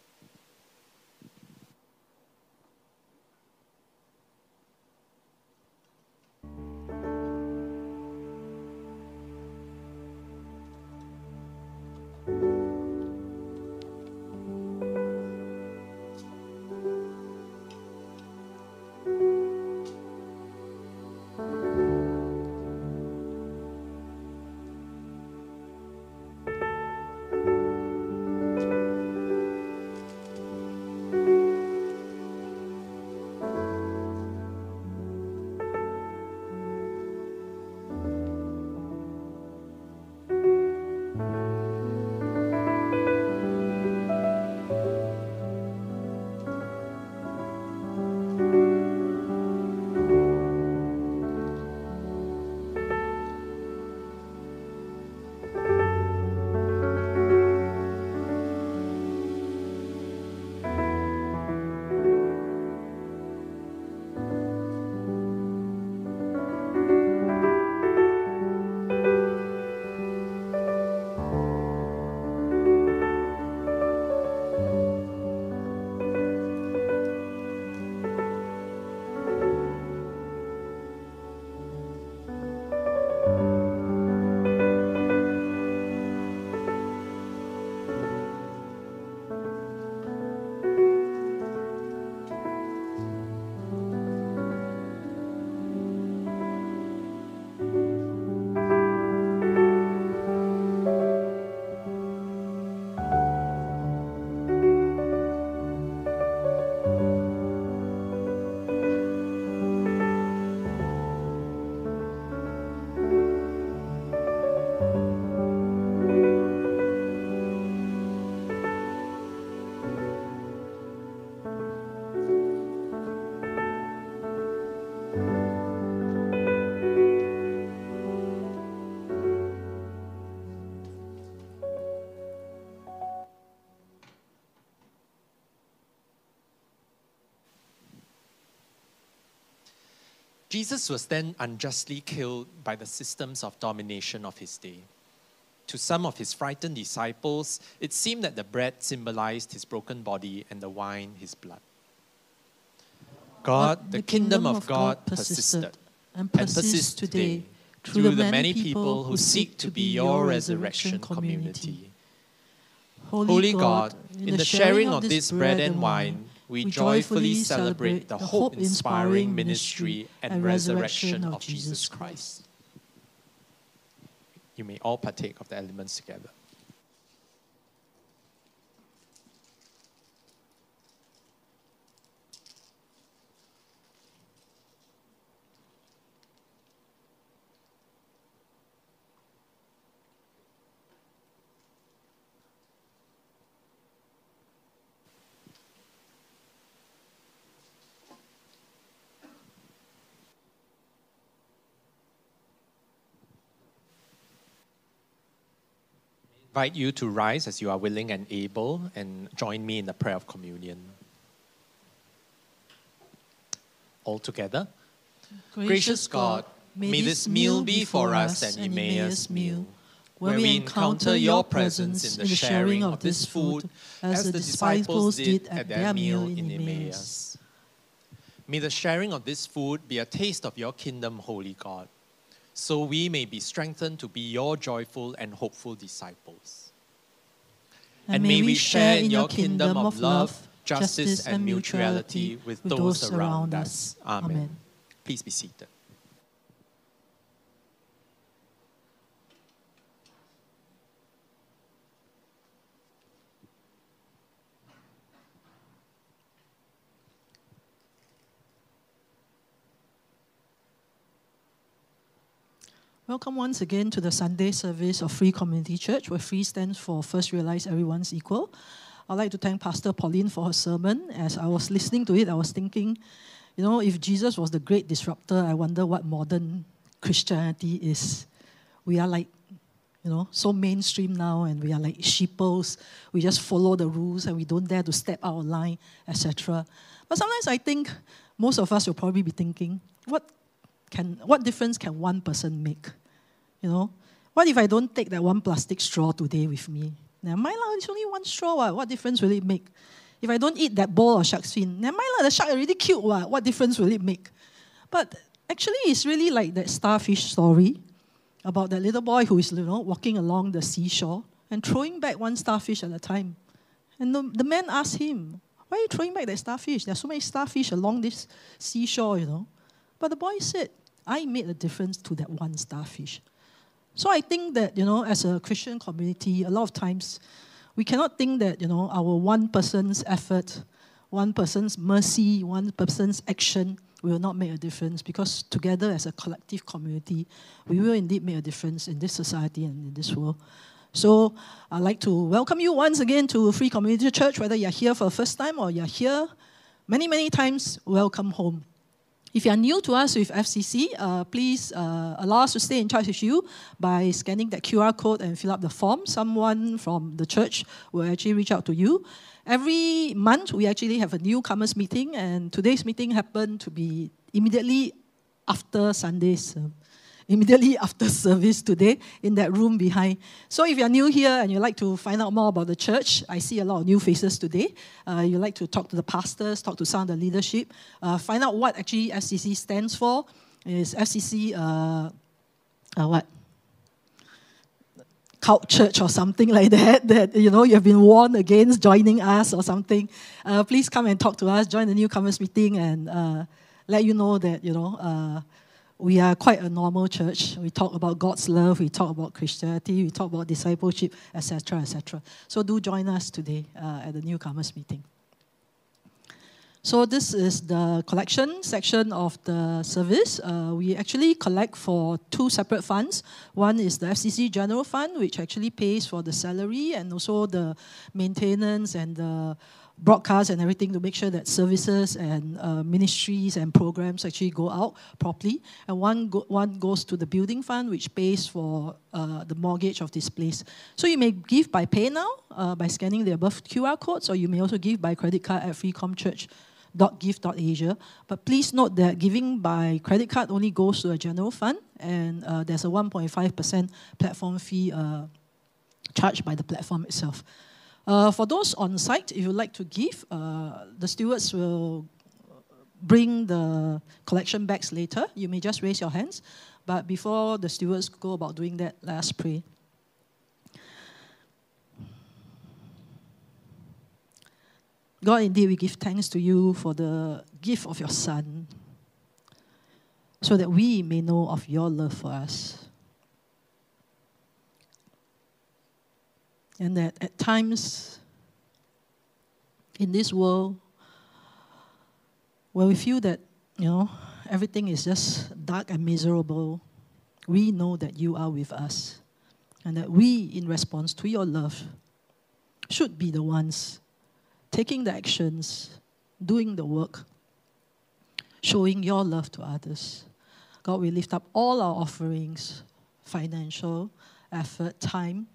Jesus was then unjustly killed by the systems of domination of his day. To some of his frightened disciples, it seemed that the bread symbolized his broken body and the wine his blood. God, the kingdom of God persisted and persists today through the many people who seek to be your resurrection community. Holy God, in the sharing of this bread and wine, we joyfully celebrate the hope-inspiring ministry and resurrection of Jesus Christ. You may all partake of the elements together. I invite you to rise as you are willing and able and join me in the prayer of communion. All together. Gracious God, may this meal be for us an Emmaus meal, where we encounter your presence in the sharing of this food as the disciples did at their meal in Emmaus. May the sharing of this food be a taste of your kingdom, Holy God, so we may be strengthened to be your joyful and hopeful disciples. And may we share in your kingdom of love, justice and mutuality with those around us. Amen. Please be seated. Welcome once again to the Sunday service of Free Community Church, where Free stands for First Realize Everyone's Equal. I'd like to thank Pastor Pauline for her sermon. As I was listening to it, I was thinking, you know, if Jesus was the great disruptor, I wonder what modern Christianity is. We are like, you know, so mainstream now, and we are like sheeples. We just follow the rules and we don't dare to step out of line, etc. But sometimes I think most of us will probably be thinking, what difference can one person make? You know, what if I don't take that one plastic straw today with me? Never mind lah, it's only one straw. What difference will it make? If I don't eat that bowl of shark's fin, never mind lah, the shark already cute. What difference will it make? But actually, it's really like that starfish story about that little boy who is, you know, walking along the seashore and throwing back one starfish at a time. And the man asked him, "Why are you throwing back that starfish? There are so many starfish along this seashore, you know." But the boy said, "I made a difference to that one starfish." So I think that, you know, as a Christian community, a lot of times we cannot think that, you know, our one person's effort, one person's mercy, one person's action will not make a difference, because together as a collective community, we will indeed make a difference in this society and in this world. So I'd like to welcome you once again to Free Community Church, whether you're here for the first time or you're here many, many times, welcome home. If you are new to us with FCC, please allow us to stay in touch with you by scanning that QR code and fill up the form. Someone from the church will actually reach out to you. Every month, we actually have a newcomers meeting, and today's meeting happened to be immediately after Sunday's immediately after service today in that room behind. So if you're new here and you'd like to find out more about the church, I see a lot of new faces today. You'd like to talk to the pastors, talk to some of the leadership, find out what actually FCC stands for. Is FCC what? Cult church or something like that, that, you know, you have been warned against joining us or something. Please come and talk to us, join the newcomers meeting, and let you know that, you know, we are quite a normal church. We talk about God's love, we talk about Christianity, we talk about discipleship, etc., etc. So do join us today at the newcomers meeting. So this is the collection section of the service. We actually collect for two separate funds. One is the FCC General Fund, which actually pays for the salary and also the maintenance and the broadcast and everything to make sure that services and ministries and programs actually go out properly. And one goes to the building fund, which pays for the mortgage of this place. So you may give by PayNow, by scanning the above QR codes, or you may also give by credit card at freecomchurch.give.asia. But please note that giving by credit card only goes to a general fund, and there's a 1.5% platform fee charged by the platform itself. For those on site, if you'd like to give, the stewards will bring the collection bags later. You may just raise your hands. But before the stewards go about doing that, let us pray. God, indeed, we give thanks to you for the gift of your Son, so that we may know of your love for us. And that at times in this world, where we feel that, you know, everything is just dark and miserable, we know that you are with us, and that we, in response to your love, should be the ones taking the actions, doing the work, showing your love to others. God, we lift up all our offerings, financial, effort, time,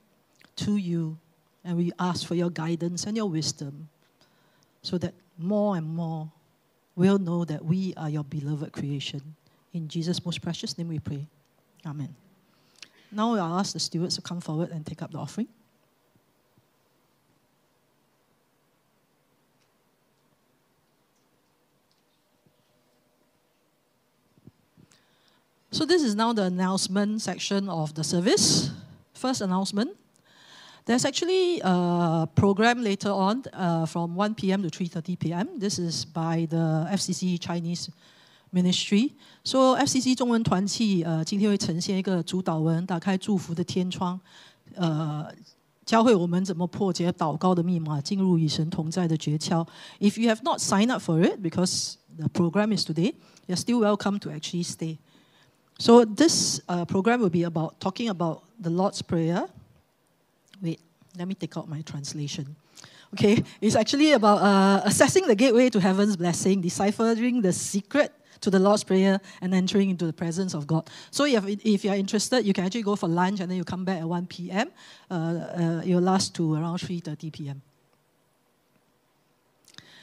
to you, and we ask for your guidance and your wisdom, so that more and more we'll know that we are your beloved creation. In Jesus' most precious name we pray. Amen. Now I'll ask the stewards to come forward and take up the offering. So this is now the announcement section of the service. First announcement. There's actually a program later on from 1 p.m. to 3:30 p.m. This is by the FCC Chinese Ministry. So FCC 中文团契今天会呈现一个主导文，打开祝福的天窗，教会我们怎么破解祷告的密码，进入与神同在的诀窍。If you have not signed up for it, because the program is today, you're still welcome to actually stay. So this program will be about talking about the Lord's Prayer. Wait, let me take out my translation. Okay, it's actually about assessing the gateway to heaven's blessing, deciphering the secret to the Lord's Prayer, and entering into the presence of God. So if you're interested, you can actually go for lunch, and then you come back at 1 p.m. It'll last to around 3:30 p.m.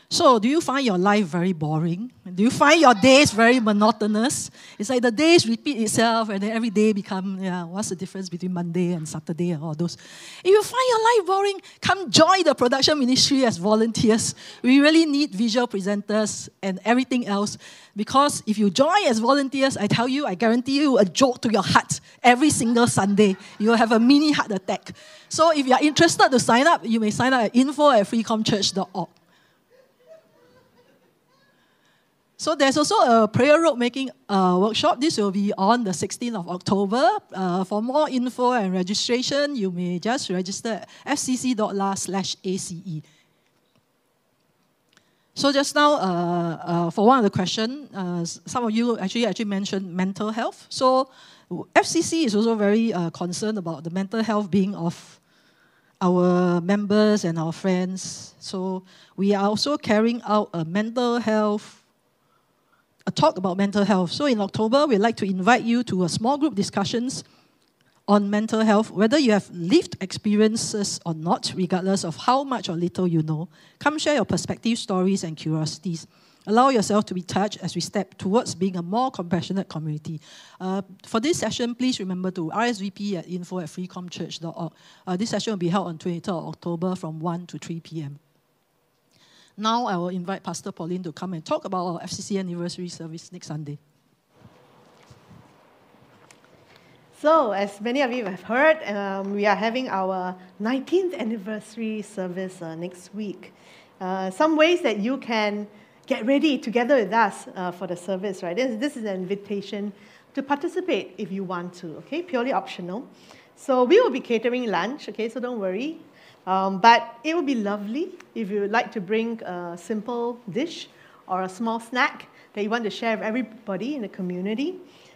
So, do you find your life very boring? Do you find your days very monotonous? It's like the days repeat itself, and then every day become, what's the difference between Monday and Saturday and all those? If you find your life boring, come join the production ministry as volunteers. We really need visual presenters and everything else, because if you join as volunteers, I tell you, I guarantee you a joke to your heart every single Sunday. You'll have a mini heart attack. So, if you're interested to sign up, you may sign up at info@freecomchurch.org. So there's also a prayer rope making workshop. This will be on the 16th of October. For more info and registration, you may just register at fcc.la/ACE. So just now, for one of the questions, some of you actually mentioned mental health. So FCC is also very concerned about the mental health being of our members and our friends. So we are also carrying out a mental health a talk about mental health. So in October, we'd like to invite you to a small group discussions on mental health, whether you have lived experiences or not, regardless of how much or little you know. Come share your perspectives, stories, and curiosities. Allow yourself to be touched as we step towards being a more compassionate community. For this session, please remember to RSVP at info@freecomchurch.org. This session will be held on 23rd of October from 1 to 3 p.m. Now, I will invite Pastor Pauline to come and talk about our FCC anniversary service next Sunday. So, as many of you have heard, we are having our 19th anniversary service next week. Some ways that you can get ready together with us for the service, right? This is an invitation to participate if you want to, okay? Purely optional. So, we will be catering lunch, okay? So, don't worry. But it would be lovely if you would like to bring a simple dish or a small snack that you want to share with everybody in the community.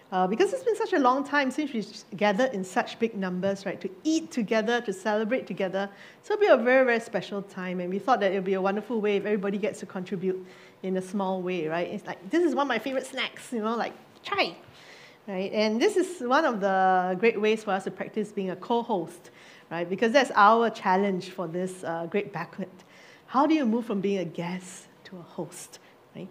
Because it's been such a long time since we gathered in such big numbers, right, to eat together, to celebrate together. So it'll be a very, very special time, and we thought that it would be a wonderful way if everybody gets to contribute in a small way, right? It's like, this is one of my favorite snacks, you know, like chai, right? And this is one of the great ways for us to practice being a co-host. Right, because that's our challenge for this great banquet. How do you move from being a guest to a host? Right?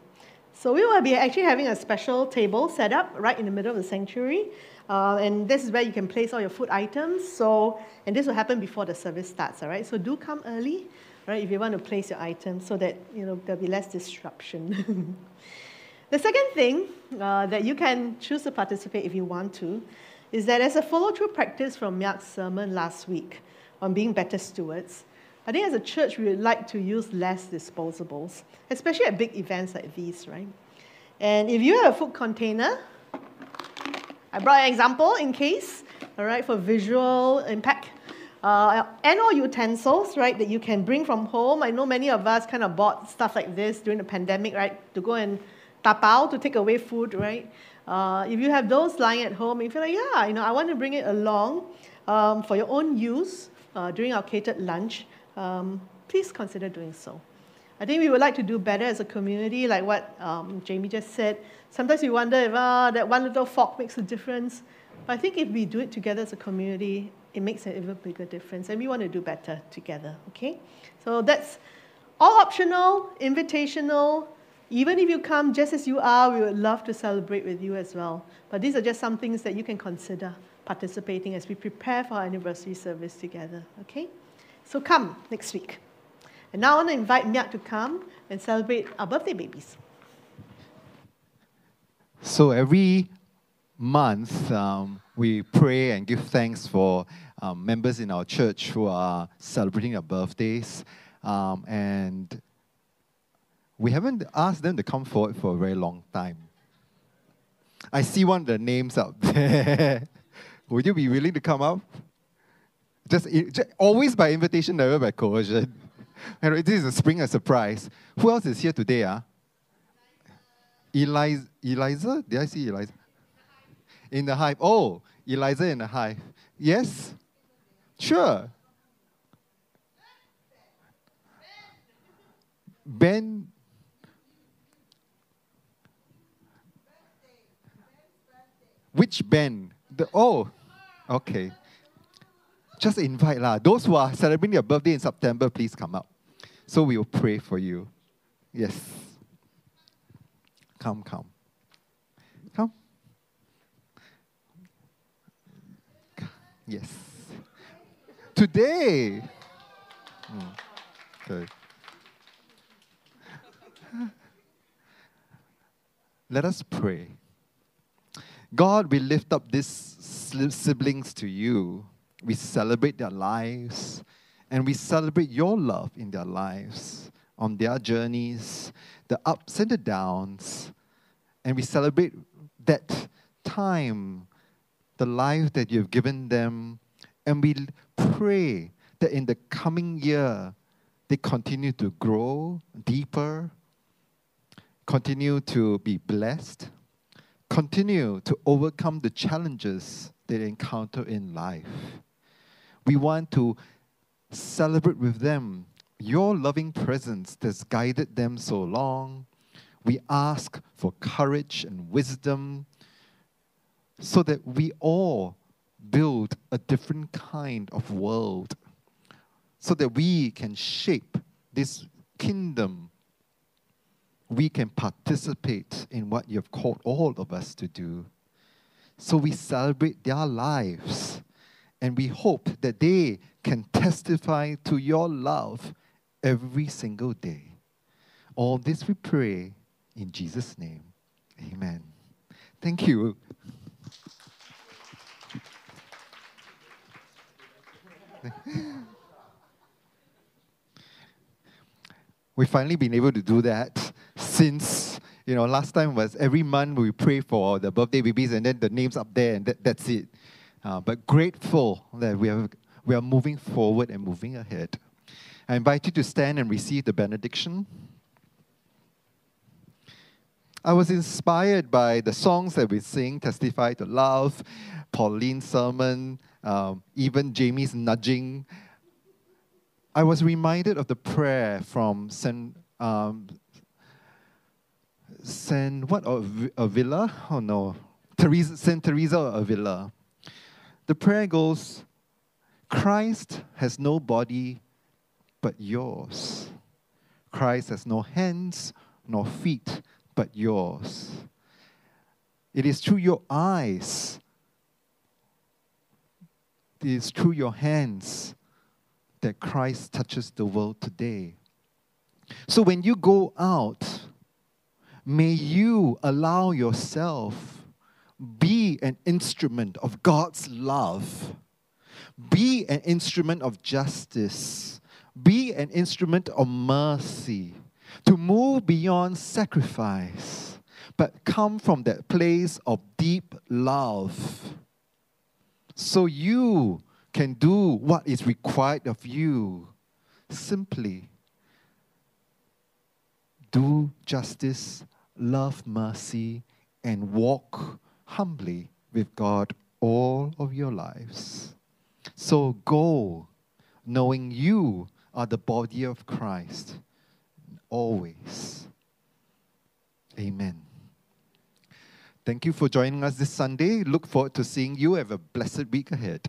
So we will be actually having a special table set up right in the middle of the sanctuary. And this is where you can place all your food items. So, and this will happen before the service starts. All right? So do come early, right, if you want to place your items so that, you know, there'll be less disruption. The second thing that you can choose to participate if you want to is that as a follow-through practice from Yak's sermon last week on being better stewards, I think as a church, we would like to use less disposables, especially at big events like these, right? And if you have a food container, I brought an example in case, all right, for visual impact. And all utensils, right, that you can bring from home. I know many of us kind of bought stuff like this during the pandemic, right, to go and tapao, to take away food, right? If you have those lying at home, if you're like, yeah, you know, I want to bring it along for your own use during our catered lunch, please consider doing so. I think we would like to do better as a community, like what Jamie just said. Sometimes we wonder if that one little fork makes a difference. But I think if we do it together as a community, it makes an even bigger difference, and we want to do better together, okay? So that's all optional, invitational. Even if you come just as you are, we would love to celebrate with you as well. But these are just some things that you can consider participating as we prepare for our anniversary service together, okay? So come next week. And now I want to invite Miak to come and celebrate our birthday babies. So every month, we pray and give thanks for members in our church who are celebrating their birthdays. And we haven't asked them to come forward for a very long time. I see one of the names up there. Would you be willing to come up? Just always by invitation, never by coercion. This is a spring of surprise. Who else is here today? Eliza? Did I see Eliza? In the Hive. Oh, Eliza in the Hive. Yes? Sure. Ben. Which Ben? Oh, okay. Just invite lah. Those who are celebrating your birthday in September, please come up. So we will pray for you. Yes. Come. Yes. Today. Okay. Let us pray. God, we lift up these siblings to you. We celebrate their lives, and we celebrate your love in their lives, on their journeys, the ups and the downs, and we celebrate that time, the life that you've given them, and we pray that in the coming year, they continue to grow deeper, continue to be blessed, continue to overcome the challenges they encounter in life. We want to celebrate with them your loving presence that's guided them so long. We ask for courage and wisdom, so that we all build a different kind of world, so that we can shape this kingdom. We can participate in what you've called all of us to do. So we celebrate their lives, and we hope that they can testify to your love every single day. All this we pray in Jesus' name. Amen. Thank you. We've finally been able to do that since, you know, last time was every month we pray for the birthday babies and then the names up there and that's it. But grateful that we are moving forward and moving ahead. I invite you to stand and receive the benediction. I was inspired by the songs that we sing, Testify to Love, Pauline's sermon, even Jamie's nudging. I was reminded of the prayer from St. Teresa of Avila. The prayer goes, Christ has no body but yours. Christ has no hands nor feet but yours. It is through your eyes, it is through your hands that Christ touches the world today. So when you go out, may you allow yourself be an instrument of God's love, be an instrument of justice, Be an instrument of mercy, to move beyond sacrifice, but come from that place of deep love, so you can do what is required of you. Simply do justice, love mercy, and walk humbly with God all of your lives. So go, knowing you are the body of Christ, always. Amen. Thank you for joining us this Sunday. Look forward to seeing you. Have a blessed week ahead.